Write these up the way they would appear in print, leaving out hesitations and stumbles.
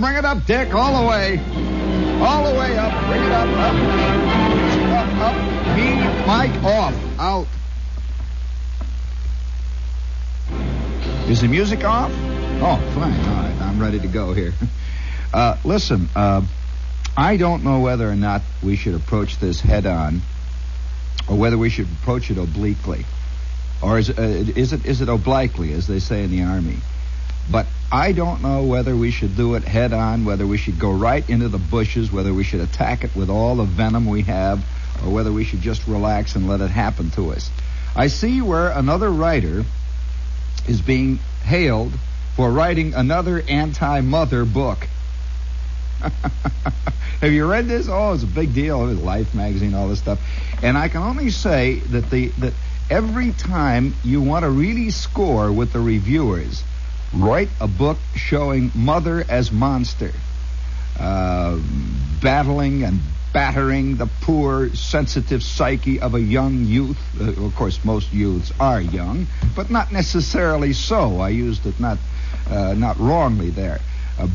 Bring it up, Dick, all the way. All the way up. Bring it up, up. Me, mic off. Out. Is the music off? Oh, fine. All right. I'm ready to go here. Listen, I don't know whether or not we should approach this head on or whether we should approach it obliquely. Or is it obliquely, as they say in the Army? But I don't know whether we should do it head on, whether we should go right into the bushes, whether we should attack it with all the venom we have, or whether we should just relax and let it happen to us. I see where another writer is being hailed for writing another anti-mother book. Have you read this? Oh, it's a big deal. Life magazine, all this stuff. And I can only say that that every time you want to really score with the reviewers, write a book showing mother as monster, battling and battering the poor, sensitive psyche of a young youth. Of course, most youths are young, but not necessarily so. I used it not wrongly there.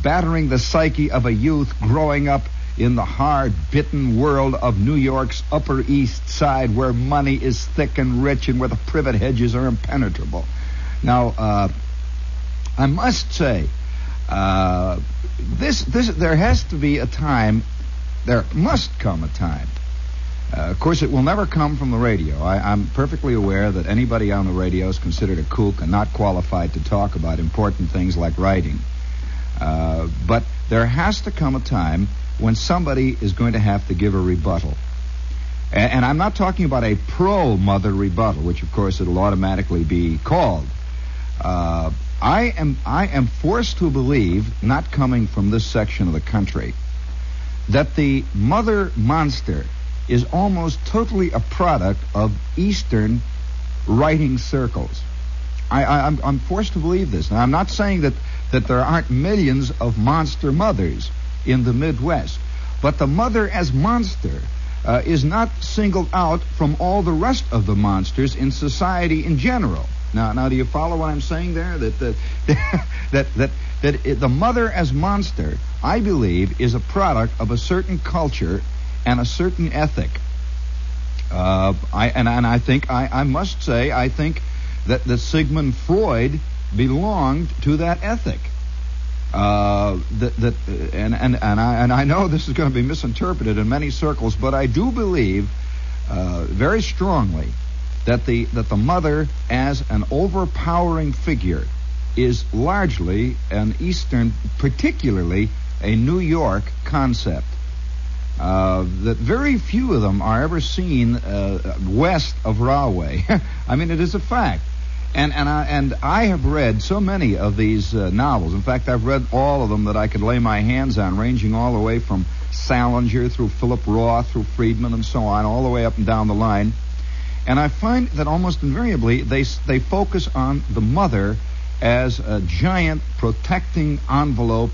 Battering the psyche of a youth growing up in the hard-bitten world of New York's Upper East Side, where money is thick and rich and where the privet hedges are impenetrable. Now, I must say, there must come a time. Of course, it will never come from the radio. I'm perfectly aware that anybody on the radio is considered a kook and not qualified to talk about important things like writing. But there has to come a time when somebody is going to have to give a rebuttal. And I'm not talking about a pro-mother rebuttal, which, of course, it'll automatically be called. I am forced to believe, not coming from this section of the country, that the mother monster is almost totally a product of Eastern writing circles. I'm forced to believe this. Now, I'm not saying that there aren't millions of monster mothers in the Midwest, but the mother as monster is not singled out from all the rest of the monsters in society in general. Now, do you follow what I'm saying there? That the mother as monster, I believe, is a product of a certain culture and a certain ethic. I think that Sigmund Freud belonged to that ethic. I know this is going to be misinterpreted in many circles, but I do believe very strongly that the mother as an overpowering figure is largely an Eastern, particularly a New York concept. That very few of them are ever seen west of Rahway. I mean, it is a fact. And I have read so many of these novels. In fact, I've read all of them that I could lay my hands on, ranging all the way from Salinger through Philip Roth, through Friedman and so on, all the way up and down the line. And I find that almost invariably they focus on the mother as a giant protecting envelope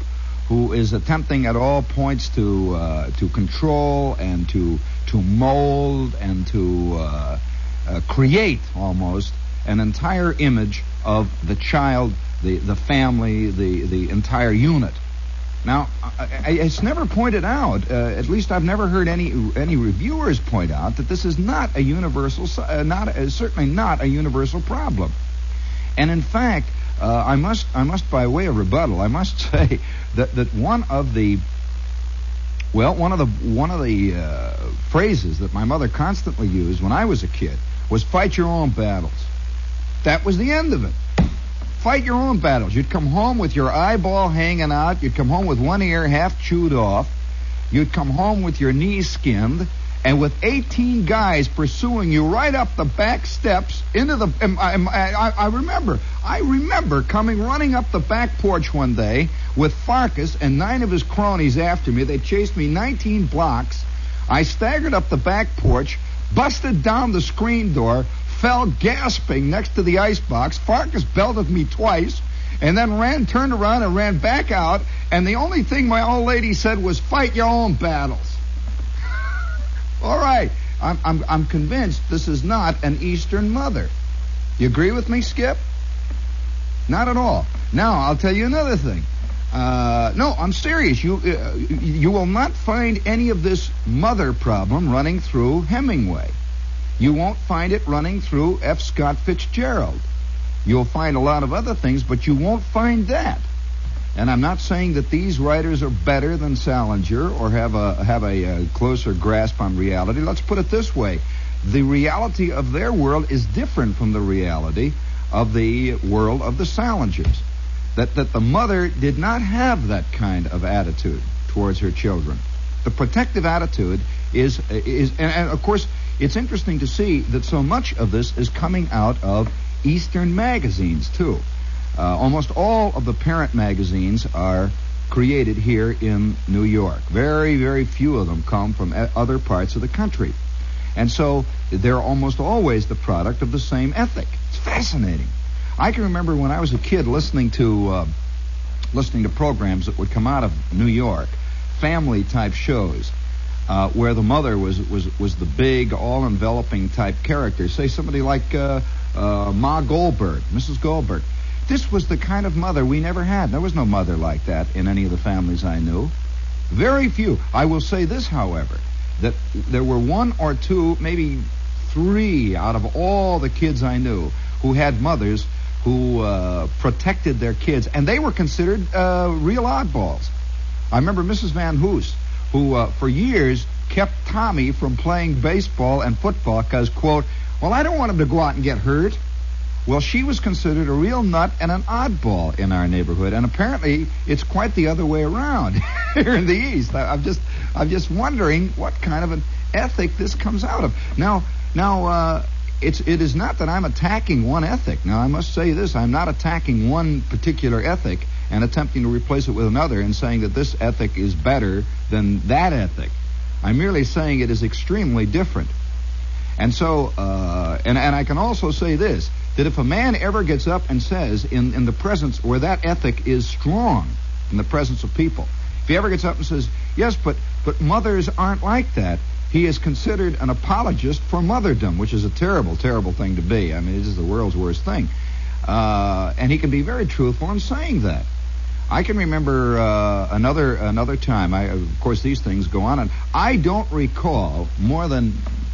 who is attempting at all points to control and to mold and to create almost an entire image of the child, the family, the entire unit. Now, it's never pointed out, at least I've never heard any reviewers point out, that this is not a universal, certainly not a universal problem. And in fact, I must, by way of rebuttal, I must say that one of the phrases that my mother constantly used when I was a kid was fight your own battles. That was the end of it. Fight your own battles. You'd come home with your eyeball hanging out. You'd come home with one ear half chewed off. You'd come home with your knee skinned, and with 18 guys pursuing you right up the back steps into the... I remember running up the back porch one day with Farkas and 9 of his cronies after me. They chased me 19 blocks. I staggered up the back porch, busted down the screen door, fell gasping next to the icebox. Farkas belted me twice, and then turned around and ran back out, and the only thing my old lady said was, fight your own battles. All right. I'm convinced this is not an Eastern mother. You agree with me, Skip? Not at all. Now, I'll tell you another thing. No, I'm serious. You will not find any of this mother problem running through Hemingway. You won't find it running through F. Scott Fitzgerald. You'll find a lot of other things, but you won't find that. And I'm not saying that these writers are better than Salinger or have a closer grasp on reality. Let's put it this way. The reality of their world is different from the reality of the world of the Salingers. That the mother did not have that kind of attitude towards her children. The protective attitude is, and of course, it's interesting to see that so much of this is coming out of Eastern magazines, too. Almost all of the parent magazines are created here in New York. Very, very few of them come from other parts of the country. And so they're almost always the product of the same ethic. It's fascinating. I can remember when I was a kid listening to programs that would come out of New York, family-type shows, where the mother was the big, all-enveloping type character. Say somebody like Ma Goldberg, Mrs. Goldberg. This was the kind of mother we never had. There was no mother like that in any of the families I knew. Very few. I will say this, however, that there were one or two, maybe 3 out of all the kids I knew who had mothers who protected their kids, and they were considered real oddballs. I remember Mrs. Van Hoos, who for years kept Tommy from playing baseball and football because, quote, well, I don't want him to go out and get hurt. Well, she was considered a real nut and an oddball in our neighborhood, and apparently it's quite the other way around here in the East. I'm just wondering what kind of an ethic this comes out of. Now, it is not that I'm attacking one ethic. Now, I must say this. I'm not attacking one particular ethic and attempting to replace it with another and saying that this ethic is better than that ethic. I'm merely saying it is extremely different. And so, and I can also say this, that if a man ever gets up and says in the presence where that ethic is strong, in the presence of people, if he ever gets up and says, yes, but mothers aren't like that, he is considered an apologist for motherdom, which is a terrible, terrible thing to be. I mean, it is the world's worst thing. And he can be very truthful in saying that. I can remember another time. Of course, these things go on. And I don't recall more than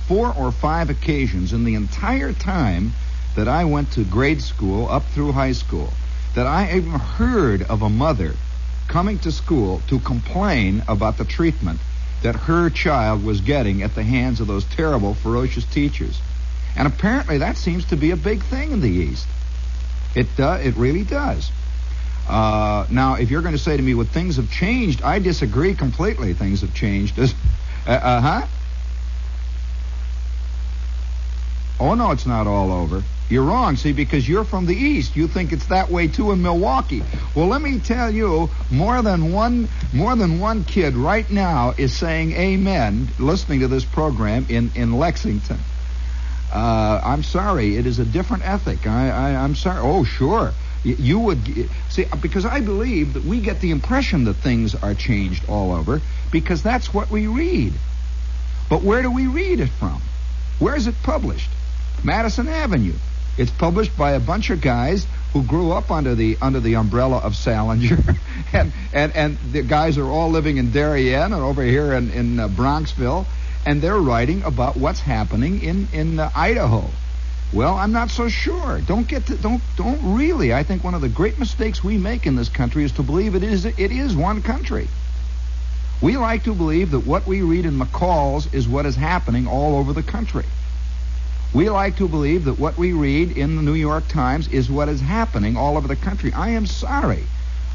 4 or 5 occasions in the entire time that I went to grade school up through high school that I even heard of a mother coming to school to complain about the treatment that her child was getting at the hands of those terrible, ferocious teachers. And apparently that seems to be a big thing in the East. It really does. Now, if you're going to say to me, well, things have changed, I disagree completely. Things have changed. Oh, no, it's not all over. You're wrong, see, because you're from the East. You think it's that way, too, in Milwaukee. Well, let me tell you, more than one kid right now is saying amen, listening to this program in Lexington. I'm sorry, it is a different ethic. I'm sorry. Oh, sure. You would... See, because I believe that we get the impression that things are changed all over because that's what we read. But where do we read it from? Where is it published? Madison Avenue. It's published by a bunch of guys who grew up under the umbrella of Salinger, and the guys are all living in Darien and over here in Bronxville, and they're writing about what's happening in Idaho. Well, I'm not so sure. Don't really. I think one of the great mistakes we make in this country is to believe it is one country. We like to believe that what we read in McCall's is what is happening all over the country. We like to believe that what we read in the New York Times is what is happening all over the country. I am sorry.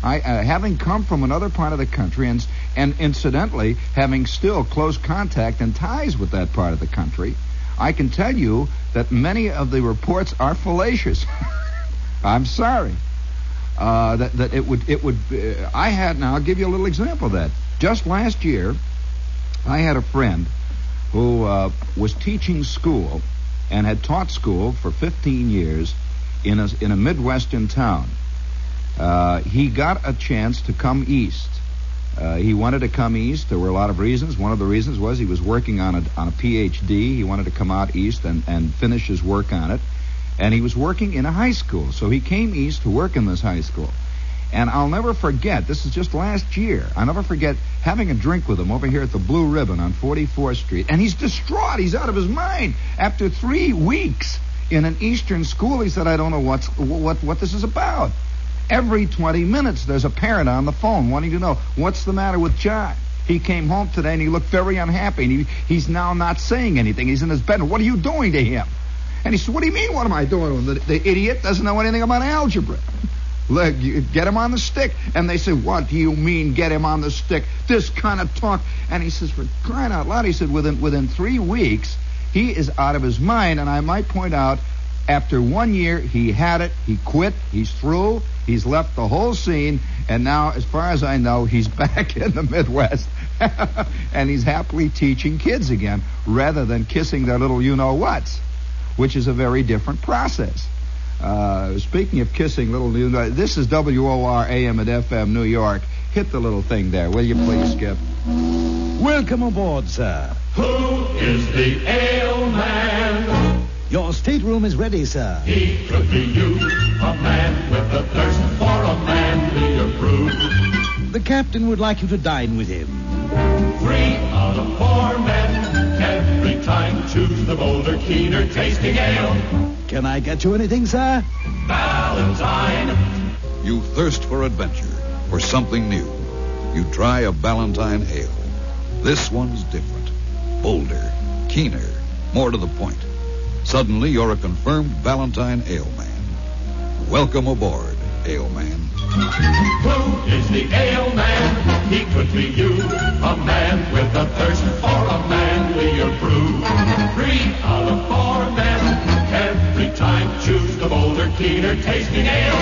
I having come from another part of the country and incidentally having still close contact and ties with that part of the country, I can tell you that many of the reports are fallacious. I'm sorry. Now I'll give you a little example of that. Just last year, I had a friend who was teaching school and had taught school for 15 years in a Midwestern town. He got a chance to come east. He wanted to come east. There were a lot of reasons. One of the reasons was he was working on a Ph.D. He wanted to come out east and finish his work on it. And he was working in a high school. So he came east to work in this high school. And I'll never forget, this is just last year, I'll never forget having a drink with him over here at the Blue Ribbon on 44th Street. And he's distraught. He's out of his mind. After 3 weeks in an Eastern school, he said, I don't know what this is about. Every 20 minutes, there's a parent on the phone wanting to know, what's the matter with John? He came home today and he looked very unhappy. And he's now not saying anything. He's in his bed. What are you doing to him? And he said, what do you mean, what am I doing to him? The idiot doesn't know anything about algebra. Look, get him on the stick. And they say, what do you mean, get him on the stick? This kind of talk. And he says, for crying out loud, he said, within 3 weeks, he is out of his mind. And I might point out, after 1 year, he had it, he quit, he's through, he's left the whole scene, and now, as far as I know, he's back in the Midwest. And he's happily teaching kids again, rather than kissing their little you-know-whats, which is a very different process. Speaking of kissing little you-know, this is WORAM at FM New York. Hit the little thing there, will you please, Skip? Welcome aboard, sir. Who is the ale man? Your stateroom is ready, sir. He could be you, a man with a thirst for a manlier brew. The captain would like you to dine with him. 3 out of 4 men every time choose the bolder, keener tasting ale. Can I get you anything, sir? Ballantine. You thirst for adventure, for something new. You try a Ballantine ale. This one's different, bolder, keener, more to the point. Suddenly, you're a confirmed Ballantine ale man. Welcome aboard, ale man. Who is the ale man? He could be you, a man with a thirst for a manlier brew. 3 out of 4 men every time choose the bolder, keener tasting ale.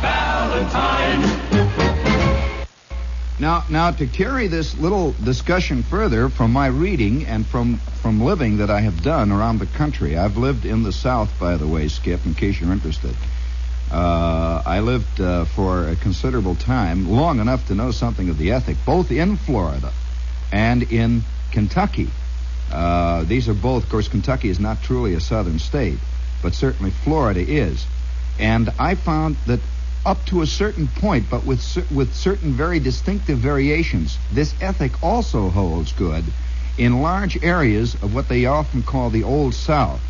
Ballantine. Now, to carry this little discussion further from my reading and from living that I have done around the country. I've lived in the South, by the way, Skip, in case you're interested. I lived for a considerable time, long enough to know something of the ethic, both in Florida and in Kentucky. These are both, of course, Kentucky is not truly a southern state, but certainly Florida is. And I found that up to a certain point, but with certain very distinctive variations, this ethic also holds good in large areas of what they often call the Old South.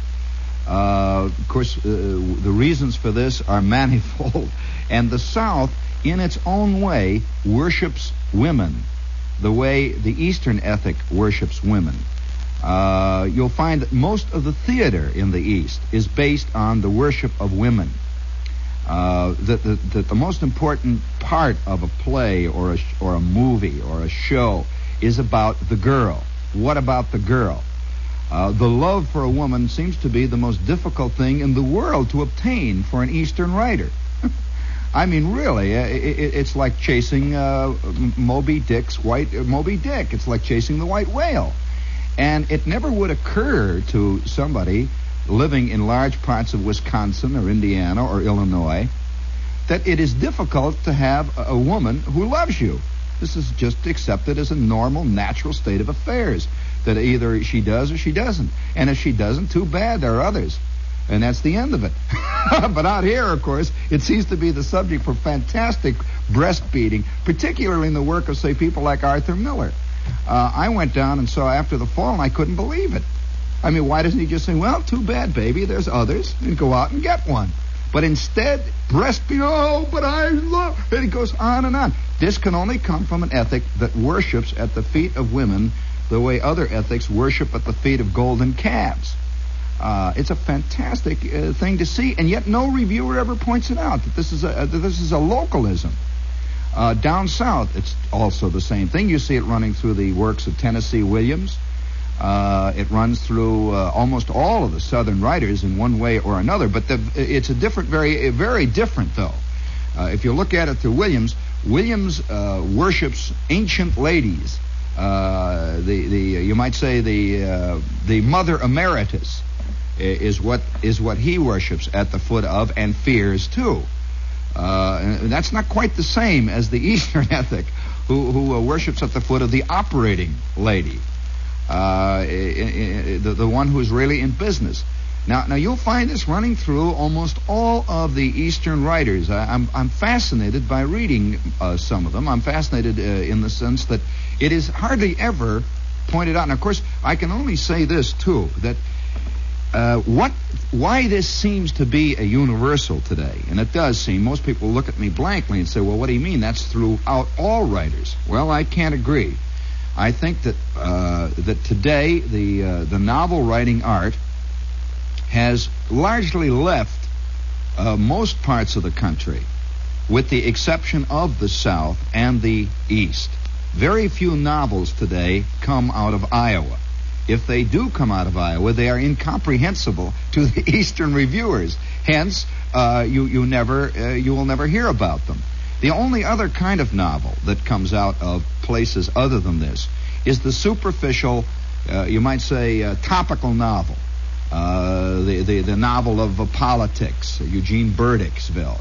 Of course, the reasons for this are manifold. And the South, in its own way, worships women the way the Eastern ethic worships women. You'll find that most of the theater in the East is based on the worship of women. The most important part of a play or a movie or a show is about the girl. What about the girl? The love for a woman seems to be the most difficult thing in the world to obtain for an Eastern writer. I mean, really, it's like chasing Moby Dick. It's like chasing the white whale. And it never would occur to somebody living in large parts of Wisconsin or Indiana or Illinois that it is difficult to have a woman who loves you. This is just accepted as a normal, natural state of affairs, that either she does or she doesn't. And if she doesn't, too bad, there are others. And that's the end of it. But out here, of course, it seems to be the subject for fantastic breastfeeding, particularly in the work of, say, people like Arthur Miller. I went down and saw After the Fall, and I couldn't believe it. I mean, why doesn't he just say, well, too bad, baby, there's others, and go out and get one? But instead, breastfeeding, oh, but I love... And it goes on and on. This can only come from an ethic that worships at the feet of women the way other ethics worship at the feet of golden calves. It's a fantastic thing to see, and yet no reviewer ever points it out, that this is a localism. Down south, it's also the same thing. You see it running through the works of Tennessee Williams. It runs through almost all of the southern writers in one way or another, but it's a different, very, very different, though. If you look at it through Williams worships ancient ladies, you might say the Mother Emeritus is what he worships at the foot of and fears, too. And that's not quite the same as the Eastern ethic, who worships at the foot of the operating lady, the one who's really in business. Now you'll find this running through almost all of the Eastern writers. I'm fascinated by reading some of them. I'm fascinated in the sense that it is hardly ever pointed out. And of course, I can only say this too, that why this seems to be a universal today, and it does seem, most people look at me blankly and say, well, what do you mean? That's throughout all writers. Well, I can't agree. I think that today the novel writing art has largely left most parts of the country, with the exception of the South and the East. Very few novels today come out of Iowa. If they do come out of Iowa, they are incomprehensible to the Eastern reviewers. Hence, you will never hear about them. The only other kind of novel that comes out of places other than this is the superficial, you might say, topical novel. The novel of politics, Eugene Burdick'sville,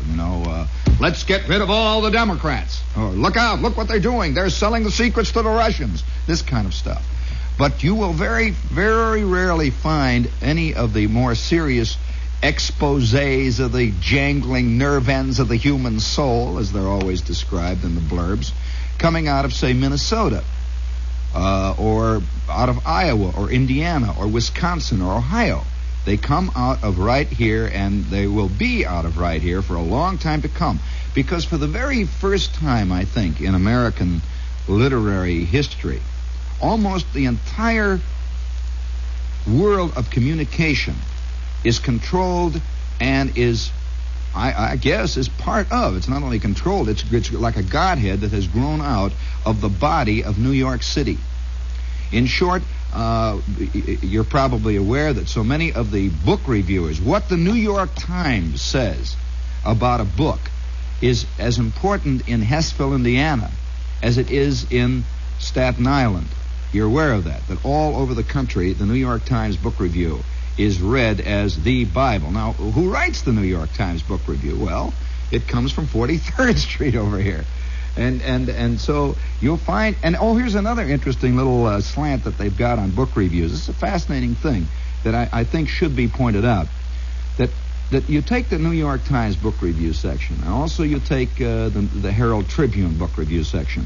let's get rid of all the Democrats, or look out, look what they're doing, they're selling the secrets to the Russians, this kind of stuff. But you will very, very rarely find any of the more serious exposés of the jangling nerve ends of the human soul, as they're always described in the blurbs, coming out of, say, Minnesota, or out of Iowa or Indiana or Wisconsin or Ohio. They come out of right here, and they will be out of right here for a long time to come. Because for the very first time, I think, in American literary history, almost the entire world of communication is controlled and is, I guess, is part of. It's not only controlled, it's like a godhead that has grown out of the body of New York City. In short, you're probably aware that so many of the book reviewers, what the New York Times says about a book is as important in Hessville, Indiana, as it is in Staten Island. You're aware of that all over the country, the New York Times Book Review is read as the Bible. Now, who writes the New York Times Book Review? Well, it comes from 43rd Street over here. And so you'll find... And, here's another interesting little slant that they've got on book reviews. It's a fascinating thing that I think should be pointed out. That you take the New York Times Book Review section, and also you take the Herald Tribune Book Review section.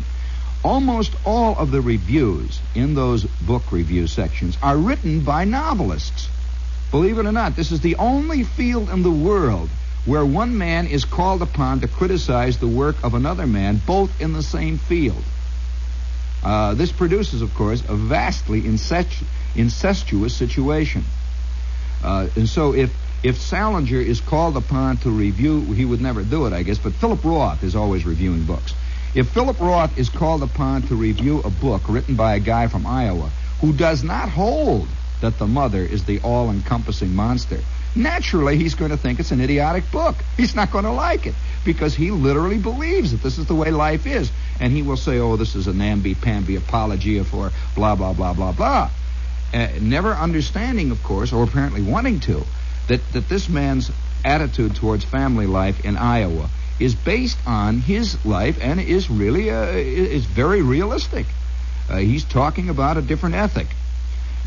Almost all of the reviews in those book review sections are written by novelists. Believe it or not, this is the only field in the world where one man is called upon to criticize the work of another man, both in the same field. This produces, of course, a vastly incestuous situation. And so if Salinger is called upon to review, he would never do it, I guess, but Philip Roth is always reviewing books. If Philip Roth is called upon to review a book written by a guy from Iowa who does not hold that the mother is the all-encompassing monster, naturally he's going to think it's an idiotic book. He's not going to like it because he literally believes that this is the way life is. And he will say, oh, this is a namby-pamby apologia for blah, blah, blah, blah, blah. Never understanding, of course, or apparently wanting to, that this man's attitude towards family life in Iowa is based on his life and is really is very realistic. He's talking about a different ethic.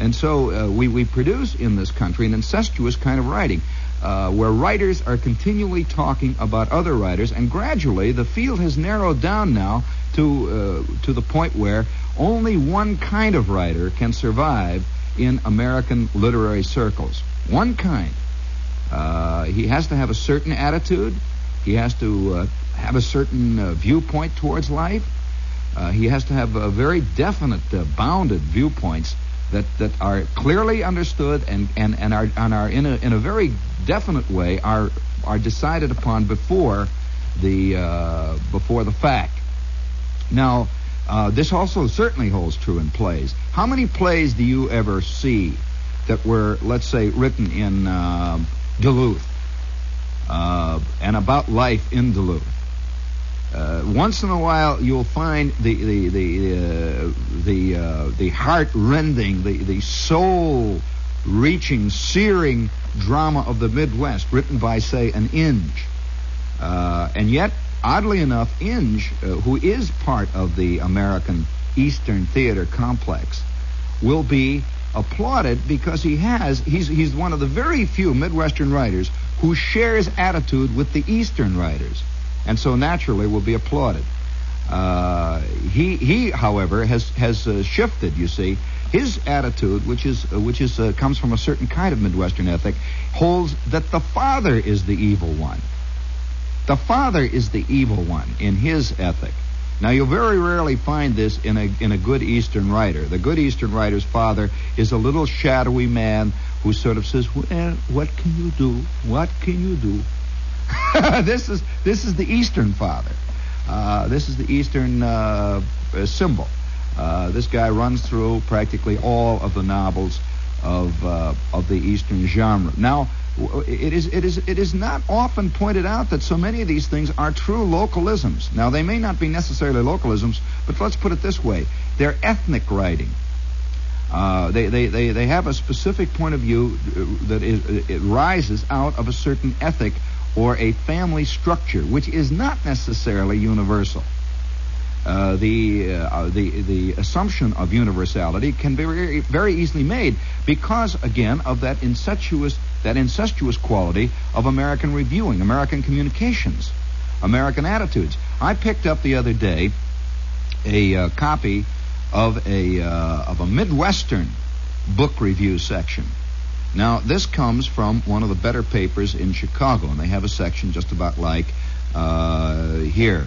And so we produce in this country an incestuous kind of writing where writers are continually talking about other writers, and gradually the field has narrowed down now to the point where only one kind of writer can survive in American literary circles. One kind. He has to have a certain attitude. He has to have a certain viewpoint towards life. He has to have very definite, bounded viewpoints that are clearly understood and are in a very definite way are decided upon before the fact. Now, this also certainly holds true in plays. How many plays do you ever see that were, let's say, written in Duluth? And about life in Duluth. Once in a while, you'll find the heart-rending, the soul-reaching, searing drama of the Midwest, written by, say, an Inge. And yet, oddly enough, Inge, who is part of the American Eastern Theater complex, will be applauded because he's one of the very few Midwestern writers who shares attitude with the Eastern writers, and so naturally will be applauded. He, however, has shifted. You see, his attitude, which comes from a certain kind of Midwestern ethic, holds that the father is the evil one. The father is the evil one in his ethic. Now, you'll very rarely find this in a good Eastern writer. The good Eastern writer's father is a little shadowy man who sort of says, well, what can you do? What can you do? This is the Eastern father. This is the Eastern symbol. This guy runs through practically all of the novels of the Eastern genre. Now, it is not often pointed out that so many of these things are true localisms. Now, they may not be necessarily localisms, but let's put it this way: they're ethnic writing. They have a specific point of view that it rises out of a certain ethic or a family structure, which is not necessarily universal. The assumption of universality can be very, very easily made because, again, of that incestuous quality of American reviewing, American communications, American attitudes. I picked up the other day a copy of a Midwestern book review section. Now, this comes from one of the better papers in Chicago, and they have a section just about like here.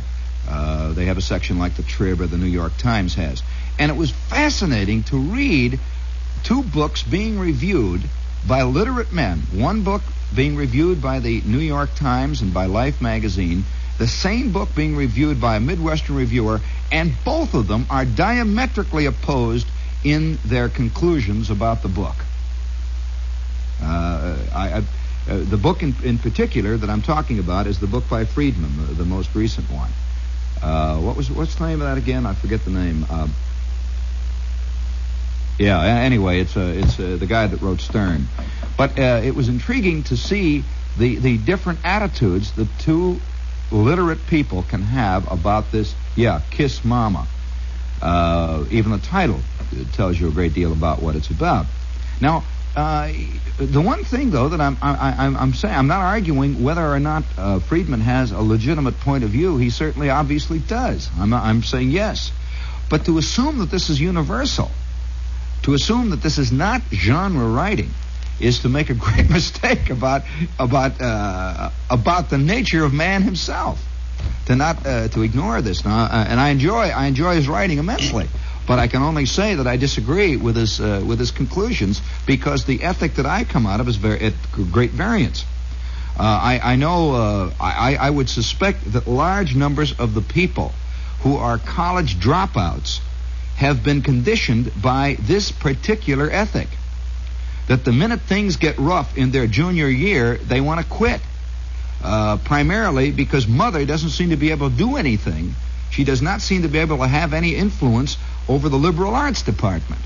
They have a section like the Trib or the New York Times has. And it was fascinating to read two books being reviewed by literate men. One book being reviewed by the New York Times and by Life magazine, the same book being reviewed by a Midwestern reviewer, and both of them are diametrically opposed in their conclusions about the book. The book in particular that I'm talking about is the book by Friedman, the most recent one. What's the name of that again? I forget the name. Anyway, it's the guy that wrote Stern. But it was intriguing to see the different attitudes the two literate people can have about this, Kiss Mama. Even the title tells you a great deal about what it's about. Now, the one thing, though, that I'm saying, I'm not arguing whether or not Friedman has a legitimate point of view. He certainly obviously does. I'm saying yes. But to assume that this is universal, to assume that this is not genre writing, is to make a great mistake about the nature of man himself. To not to ignore this now, and I enjoy his writing immensely, but I can only say that I disagree with his conclusions because the ethic that I come out of is at great variance. I know I would suspect that large numbers of the people who are college dropouts have been conditioned by this particular ethic. That the minute things get rough in their junior year, they want to quit. Primarily because mother doesn't seem to be able to do anything. She does not seem to be able to have any influence over the liberal arts department.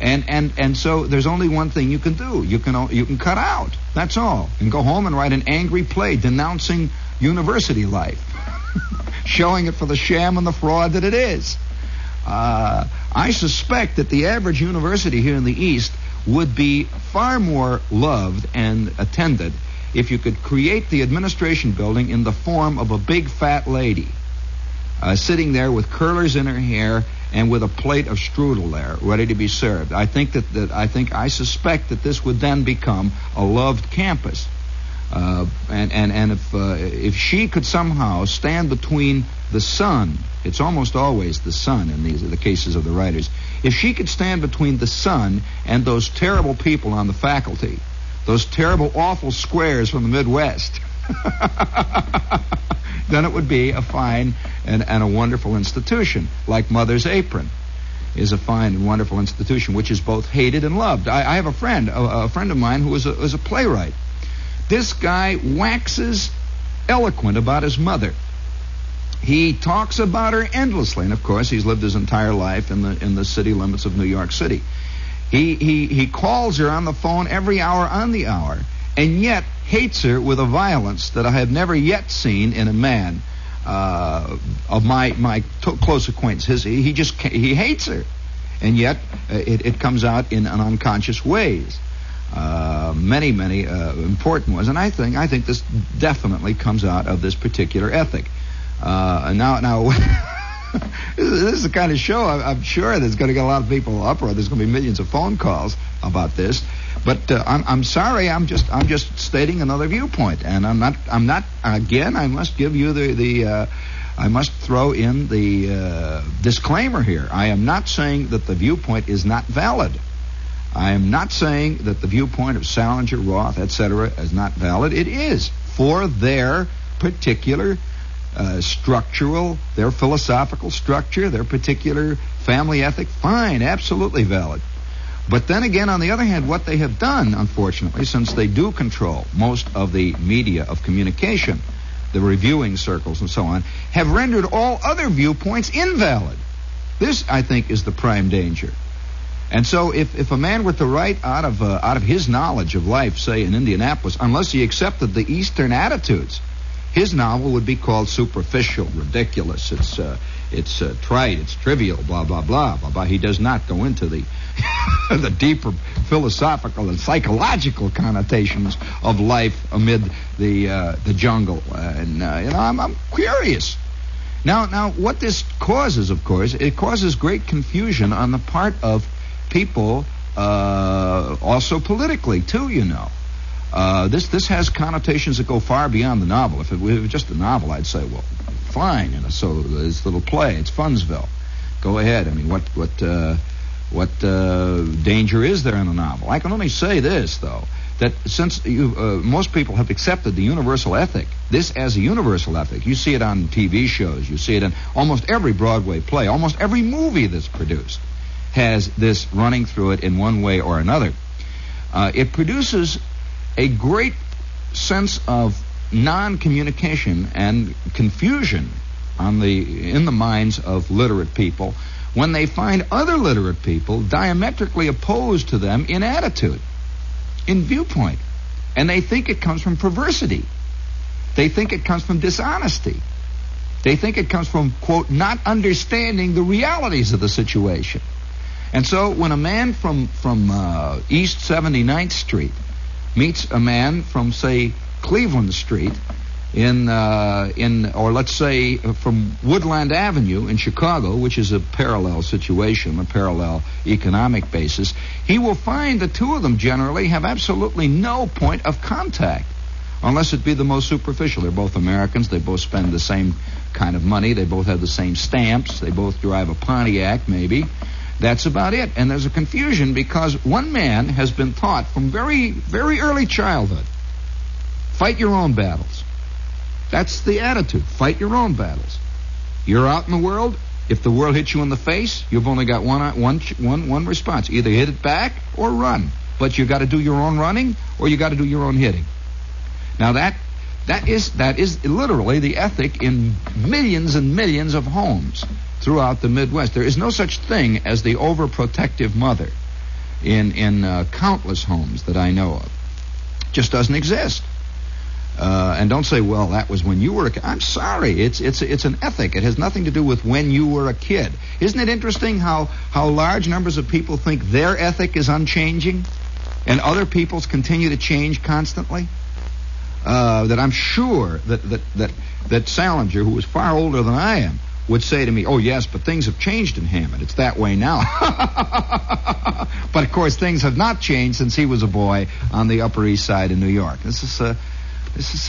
And so there's only one thing you can do. You can cut out. That's all. And go home and write an angry play denouncing university life. Showing it for the sham and the fraud that it is. I suspect that the average university here in the East would be far more loved and attended if you could create the administration building in the form of a big fat lady sitting there with curlers in her hair and with a plate of strudel there ready to be served. I suspect that this would then become a loved campus. And if she could somehow stand between the sun, it's almost always the sun in these the cases of the writers. If she could stand between the sun and those terrible people on the faculty, those terrible, awful squares from the Midwest, then it would be a fine and a wonderful institution, like Mother's Apron is a fine and wonderful institution, which is both hated and loved. I have a friend of mine who was a playwright. This guy waxes eloquent about his mother. He talks about her endlessly, and of course, he's lived his entire life in the city limits of New York City. He calls her on the phone every hour on the hour, and yet hates her with a violence that I have never yet seen in a man of my close acquaintance. He hates her, and yet it comes out in an unconscious ways. Many important ones, and I think this definitely comes out of this particular ethic. Now, this is the kind of show I'm sure that's going to get a lot of people up, or there's going to be millions of phone calls about this. But I'm sorry, I'm just stating another viewpoint, and I'm not. Again, I must give you I must throw in the disclaimer here. I am not saying that the viewpoint is not valid. I am not saying that the viewpoint of Salinger, Roth, etc. is not valid. It is for their particular structural, their philosophical structure, their particular family ethic. Fine, absolutely valid. But then again, on the other hand, what they have done, unfortunately, since they do control most of the media of communication, the reviewing circles and so on, have rendered all other viewpoints invalid. This, I think, is the prime danger. And so if a man were to write out of his knowledge of life, say, in Indianapolis, unless he accepted the Eastern attitudes, his novel would be called superficial, ridiculous, it's trite, it's trivial, blah, blah, blah, blah, blah. He does not go into the the deeper philosophical and psychological connotations of life amid the jungle. I'm curious. Now, what this causes, of course, it causes great confusion on the part of people, also politically too, you know. This has connotations that go far beyond the novel. If it was just a novel, I'd say, well, fine. So this little play, it's Funsville. Go ahead. I mean, what danger is there in a novel? I can only say this, though, that since most people have accepted the universal ethic, this as a universal ethic, you see it on TV shows, you see it in almost every Broadway play, almost every movie that's produced has this running through it in one way or another. It produces a great sense of non-communication and confusion in the minds of literate people when they find other literate people diametrically opposed to them in attitude, in viewpoint. And they think it comes from perversity. They think it comes from dishonesty. They think it comes from, quote, not understanding the realities of the situation. And so when a man from East 79th Street meets a man from, say, Cleveland Street or let's say from Woodland Avenue in Chicago, which is a parallel situation, a parallel economic basis, he will find the two of them generally have absolutely no point of contact, unless it be the most superficial. They're both Americans. They both spend the same kind of money. They both have the same stamps. They both drive a Pontiac, maybe. That's about it. And there's a confusion because one man has been taught from very, very early childhood, fight your own battles. That's the attitude. Fight your own battles. You're out in the world. If the world hits you in the face, you've only got one response. Either hit it back or run. But you got to do your own running or you got to do your own hitting. Now that is literally the ethic in millions and millions of homes throughout the Midwest. There is no such thing as the overprotective mother in countless homes that I know of. Just doesn't exist. And don't say, well, that was when you were a kid. I'm sorry. It's an ethic. It has nothing to do with when you were a kid. Isn't it interesting how large numbers of people think their ethic is unchanging and other people's continue to change constantly? That I'm sure that Salinger, who was far older than I am, would say to me, oh, yes, but things have changed in Hammond. It's that way now. But, of course, things have not changed since he was a boy on the Upper East Side in New York. This is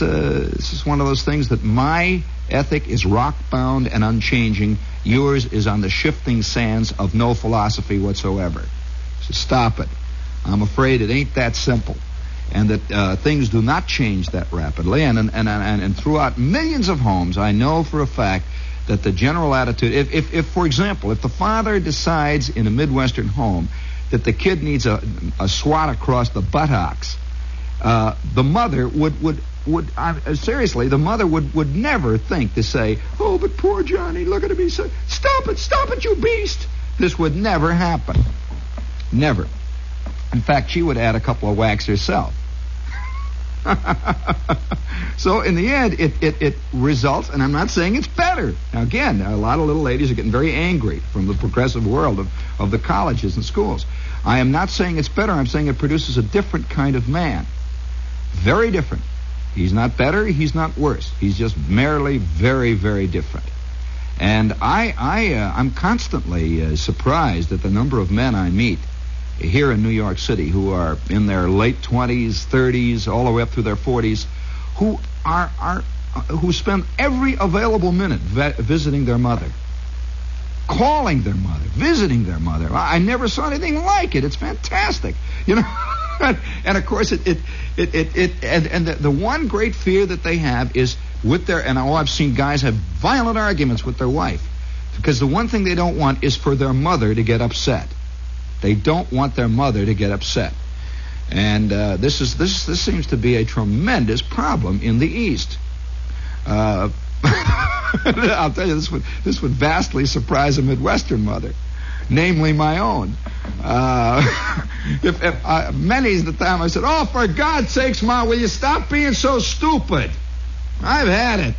one of those things that my ethic is rock-bound and unchanging. Yours is on the shifting sands of no philosophy whatsoever. So stop it. I'm afraid it ain't that simple. And that things do not change that rapidly. And throughout millions of homes, I know for a fact that the general attitude, if for example, if the father decides in a Midwestern home that the kid needs a swat across the buttocks, the mother would never think to say, oh, but poor Johnny, look at him, he's so... Stop it, you beast. This would never happen. Never. In fact, she would add a couple of whacks herself. So in the end, it results, and I'm not saying it's better. Now, again, a lot of little ladies are getting very angry from the progressive world of the colleges and schools. I am not saying it's better. I'm saying it produces a different kind of man. Very different. He's not better. He's not worse. He's just merely very, very different. And I'm constantly surprised at the number of men I meet here in New York City who are in their late 20s, 30s, all the way up through their 40s, who who spend every available minute visiting their mother, calling their mother, visiting their mother. I never saw anything like it. It's fantastic, you know. And of course, the one great fear that they have is with their, and I've seen guys have violent arguments with their wife because the one thing they don't want is for their mother to get upset. They don't want their mother to get upset, and this seems to be a tremendous problem in the East. I'll tell you, this would vastly surprise a Midwestern mother, namely my own. If many's the time I said, "Oh, for God's sakes, Ma, will you stop being so stupid? I've had it."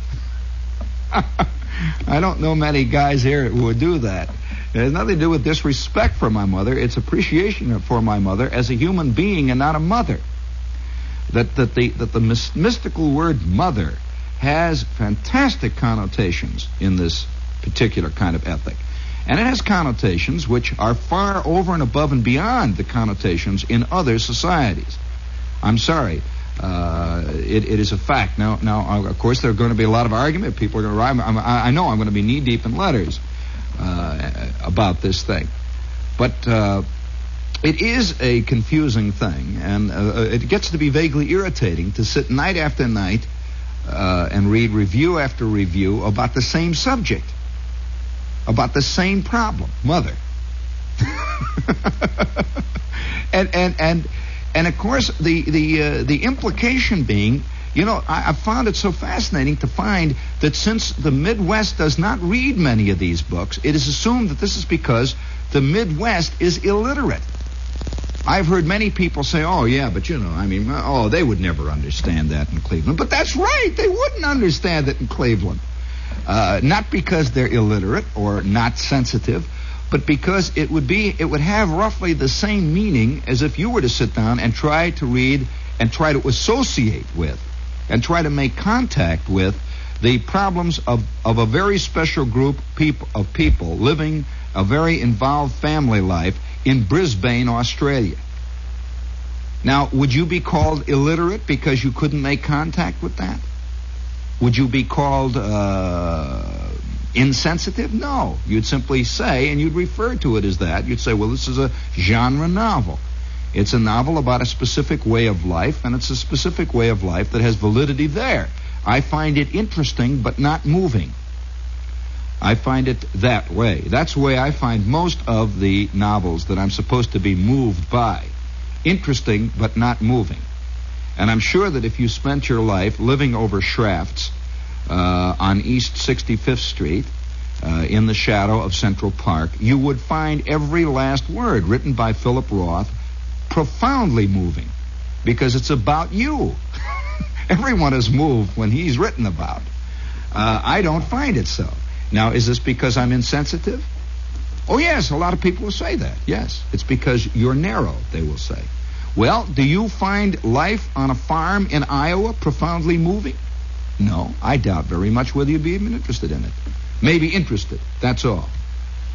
I don't know many guys here who would do that. It has nothing to do with disrespect for my mother. It's appreciation for my mother as a human being and not a mother. That the mystical word mother has fantastic connotations in this particular kind of ethic. And it has connotations which are far over and above and beyond the connotations in other societies. I'm sorry. It is a fact. Now, of course, there are going to be a lot of argument. People are going to arrive. I know I'm going to be knee-deep in letters about this thing, but it is a confusing thing, and it gets to be vaguely irritating to sit night after night and read review after review about the same subject, about the same problem, mother. And of course the implication being You know, I found it so fascinating to find that since the Midwest does not read many of these books, it is assumed that this is because the Midwest is illiterate. I've heard many people say, oh, yeah, but, you know, I mean, oh, they would never understand that in Cleveland. But that's right. They wouldn't understand it in Cleveland. Not because they're illiterate or not sensitive, but because it would have roughly the same meaning as if you were to sit down and try to read and try to associate with and try to make contact with the problems of a very special group of people living a very involved family life in Brisbane, Australia. Now, would you be called illiterate because you couldn't make contact with that? Would you be called insensitive? No. You'd simply say, and you'd refer to it as that, you'd say, well, this is a genre novel. It's a novel about a specific way of life, and it's a specific way of life that has validity there. I find it interesting but not moving. I find it that way. That's the way I find most of the novels that I'm supposed to be moved by. Interesting but not moving. And I'm sure that if you spent your life living over Schrafft's on East 65th Street in the shadow of Central Park, you would find every last word written by Philip Roth profoundly moving because it's about you. Everyone is moved when he's written about. I don't find it so. Now, is this because I'm insensitive? Oh, yes, a lot of people will say that, yes. It's because you're narrow, they will say. Well, do you find life on a farm in Iowa profoundly moving? No, I doubt very much whether you'd be even interested in it. Maybe interested, that's all.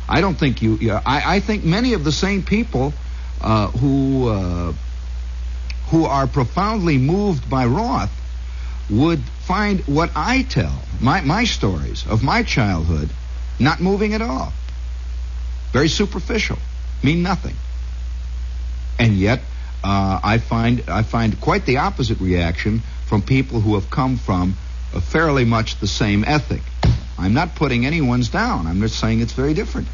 I don't think I think many of the same people who are profoundly moved by Roth would find what I tell, my stories of my childhood, not moving at all. Very superficial, mean nothing. And yet, I find quite the opposite reaction from people who have come from fairly much the same ethic. I'm not putting anyone's down. I'm just saying it's very different.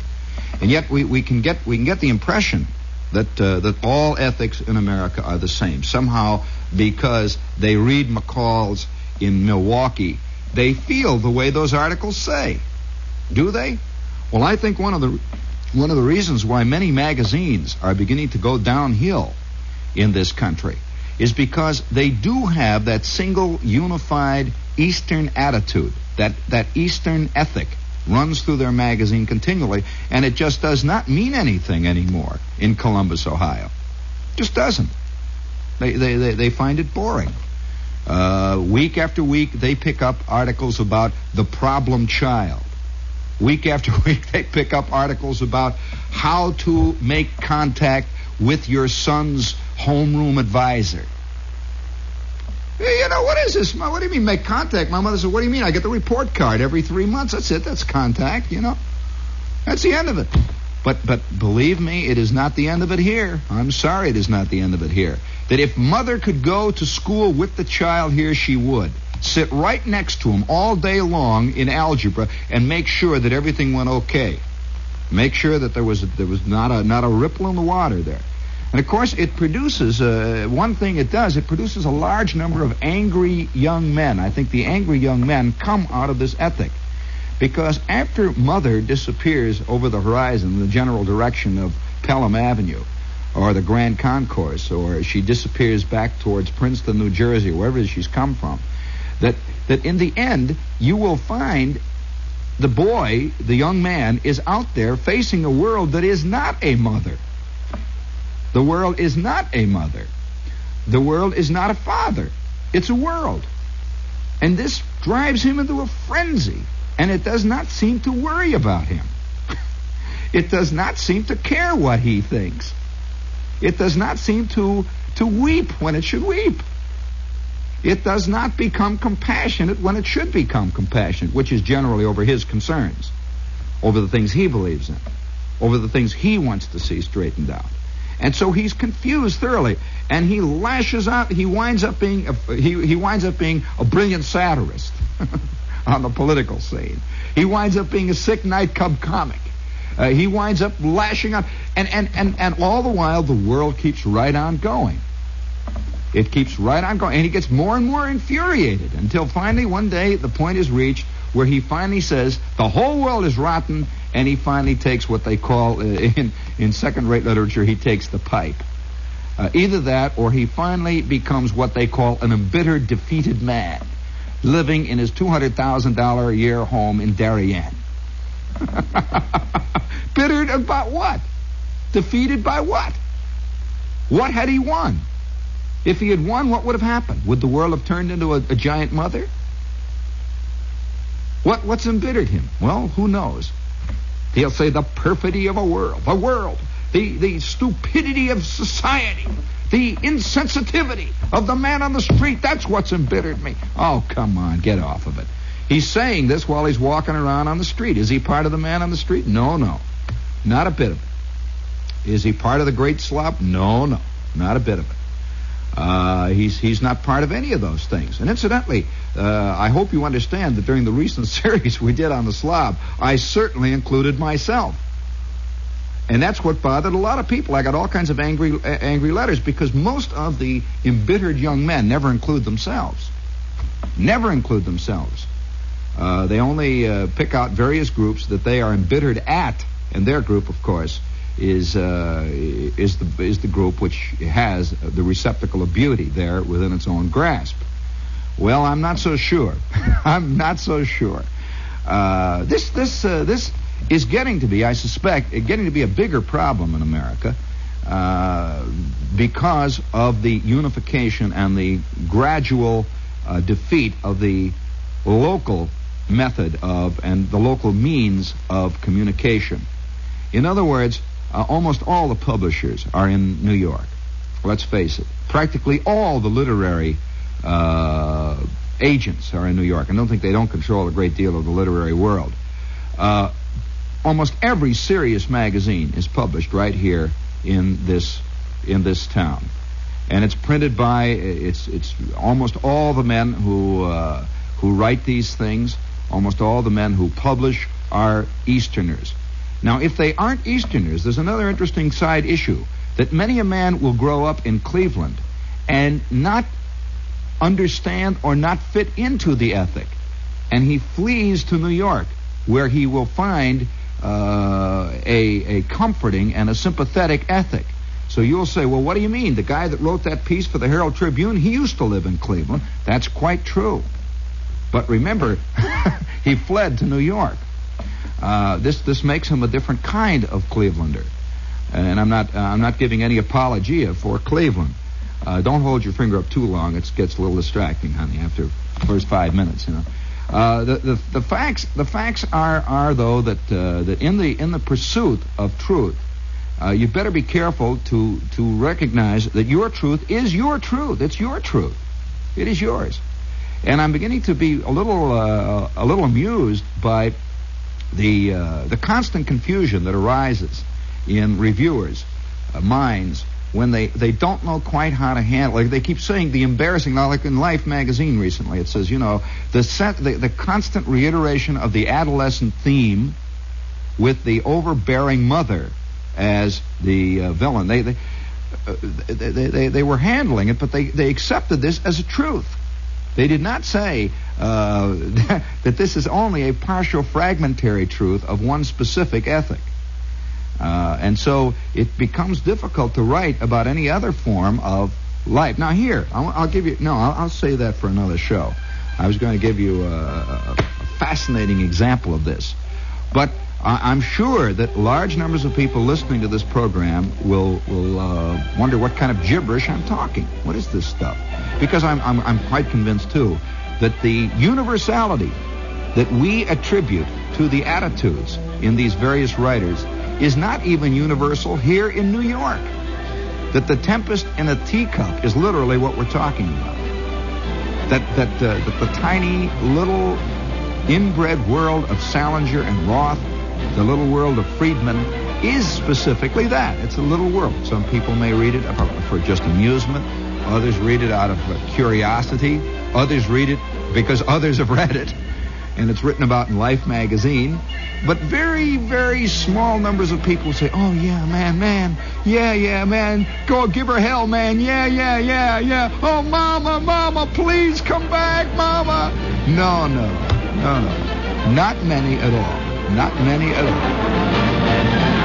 And yet, we can get the impression that all ethics in America are the same. Somehow, because they read McCall's in Milwaukee, they feel the way those articles say. Do they? Well, I think one of the reasons why many magazines are beginning to go downhill in this country is because they do have that single, unified Eastern attitude, that Eastern ethic runs through their magazine continually, and it just does not mean anything anymore in Columbus, Ohio. Just doesn't. They find it boring. Week after week, they pick up articles about the problem child. Week after week, they pick up articles about how to make contact with your son's homeroom advisor. Hey, you know, what is this? What do you mean make contact? My mother said, what do you mean? I get the report card every 3 months. That's it. That's contact, you know. That's the end of it. But believe me, it is not the end of it here. I'm sorry it is not the end of it here. That if mother could go to school with the child here, she would. Sit right next to him all day long in algebra and make sure that everything went okay. Make sure that there was not a ripple in the water there. And, of course, it produces, one thing it does, it produces a large number of angry young men. I think the angry young men come out of this ethic. Because after mother disappears over the horizon, the general direction of Pelham Avenue or the Grand Concourse, or she disappears back towards Princeton, New Jersey, wherever she's come from, that in the end you will find the boy, the young man, is out there facing a world that is not a mother. The world is not a mother. The world is not a father. It's a world. And this drives him into a frenzy. And it does not seem to worry about him. It does not seem to care what he thinks. It does not seem to weep when it should weep. It does not become compassionate when it should become compassionate, which is generally over his concerns, over the things he believes in, over the things he wants to see straightened out. And so he's confused thoroughly, and he lashes out. He winds up being a brilliant satirist on the political scene. He winds up being a sick nightclub comic. He winds up lashing out, and all the while the world keeps right on going. It keeps right on going, and he gets more and more infuriated until finally one day the point is reached where he finally says the whole world is rotten, and he finally takes what they call, in second-rate literature, he takes the pipe. Either that or he finally becomes what they call an embittered, defeated man living in his $200,000 a year home in Darien. Bittered about what? Defeated by what? What had he won? If he had won, what would have happened? Would the world have turned into a giant mother? What's embittered him? Well, who knows? He'll say the perfidy of a world, the stupidity of society, the insensitivity of the man on the street. That's what's embittered me. Oh, come on, get off of it. He's saying this while he's walking around on the street. Is he part of the man on the street? No. Not a bit of it. Is he part of the great slop? No. Not a bit of it. He's not part of any of those things. And incidentally, I hope you understand that during the recent series we did on the slob, I certainly included myself. And that's what bothered a lot of people. I got all kinds of angry letters because most of the embittered young men never include themselves. They only pick out various groups that they are embittered at, and their group, of course, is the group which has the receptacle of beauty there within its own grasp. Well, I'm not so sure. This is getting to be, I suspect, a bigger problem in America because of the unification and the gradual defeat of the local method of and the local means of communication. In other words, almost all the publishers are in New York. Let's face it. Practically all the literary agents are in New York. I don't think they don't control a great deal of the literary world. Almost every serious magazine is published right here in this town, and it's printed by it's almost all the men who write these things. Almost all the men who publish are Easterners. Now, if they aren't Easterners, there's another interesting side issue, that many a man will grow up in Cleveland and not understand or not fit into the ethic. And he flees to New York, where he will find a comforting and a sympathetic ethic. So you'll say, well, what do you mean? The guy that wrote that piece for the Herald Tribune, he used to live in Cleveland. That's quite true. But remember, he fled to New York. This makes him a different kind of Clevelander, and I'm not giving any apologia for Cleveland. Don't hold your finger up too long; it gets a little distracting, honey. After the first 5 minutes, you know. The facts are though that in the pursuit of truth, you better be careful to recognize that your truth is your truth. It's your truth. It is yours. And I'm beginning to be a little amused by the constant confusion that arises in reviewers' minds when they don't know quite how to handle it. Like they keep saying the embarrassing, like in Life magazine recently, it says, you know, the constant reiteration of the adolescent theme with the overbearing mother as the villain. They were handling it, but they accepted this as a truth. They did not say that this is only a partial fragmentary truth of one specific ethic. And so it becomes difficult to write about any other form of life. Now here, I'll give you... No, I'll save that for another show. I was going to give you a fascinating example of this. But I'm sure that large numbers of people listening to this program will wonder what kind of gibberish I'm talking. What is this stuff? Because I'm quite convinced, too, that the universality that we attribute to the attitudes in these various writers is not even universal here in New York. That the tempest in a teacup is literally what we're talking about. That the tiny little inbred world of Salinger and Roth, the little world of Friedman, is specifically that. It's a little world. Some people may read it for just amusement. Others read it out of curiosity. Others read it because others have read it. And it's written about in Life magazine. But very, very small numbers of people say, oh, yeah, man, yeah, man, go give her hell, man, yeah, oh, mama, please come back, mama. No, not many at all.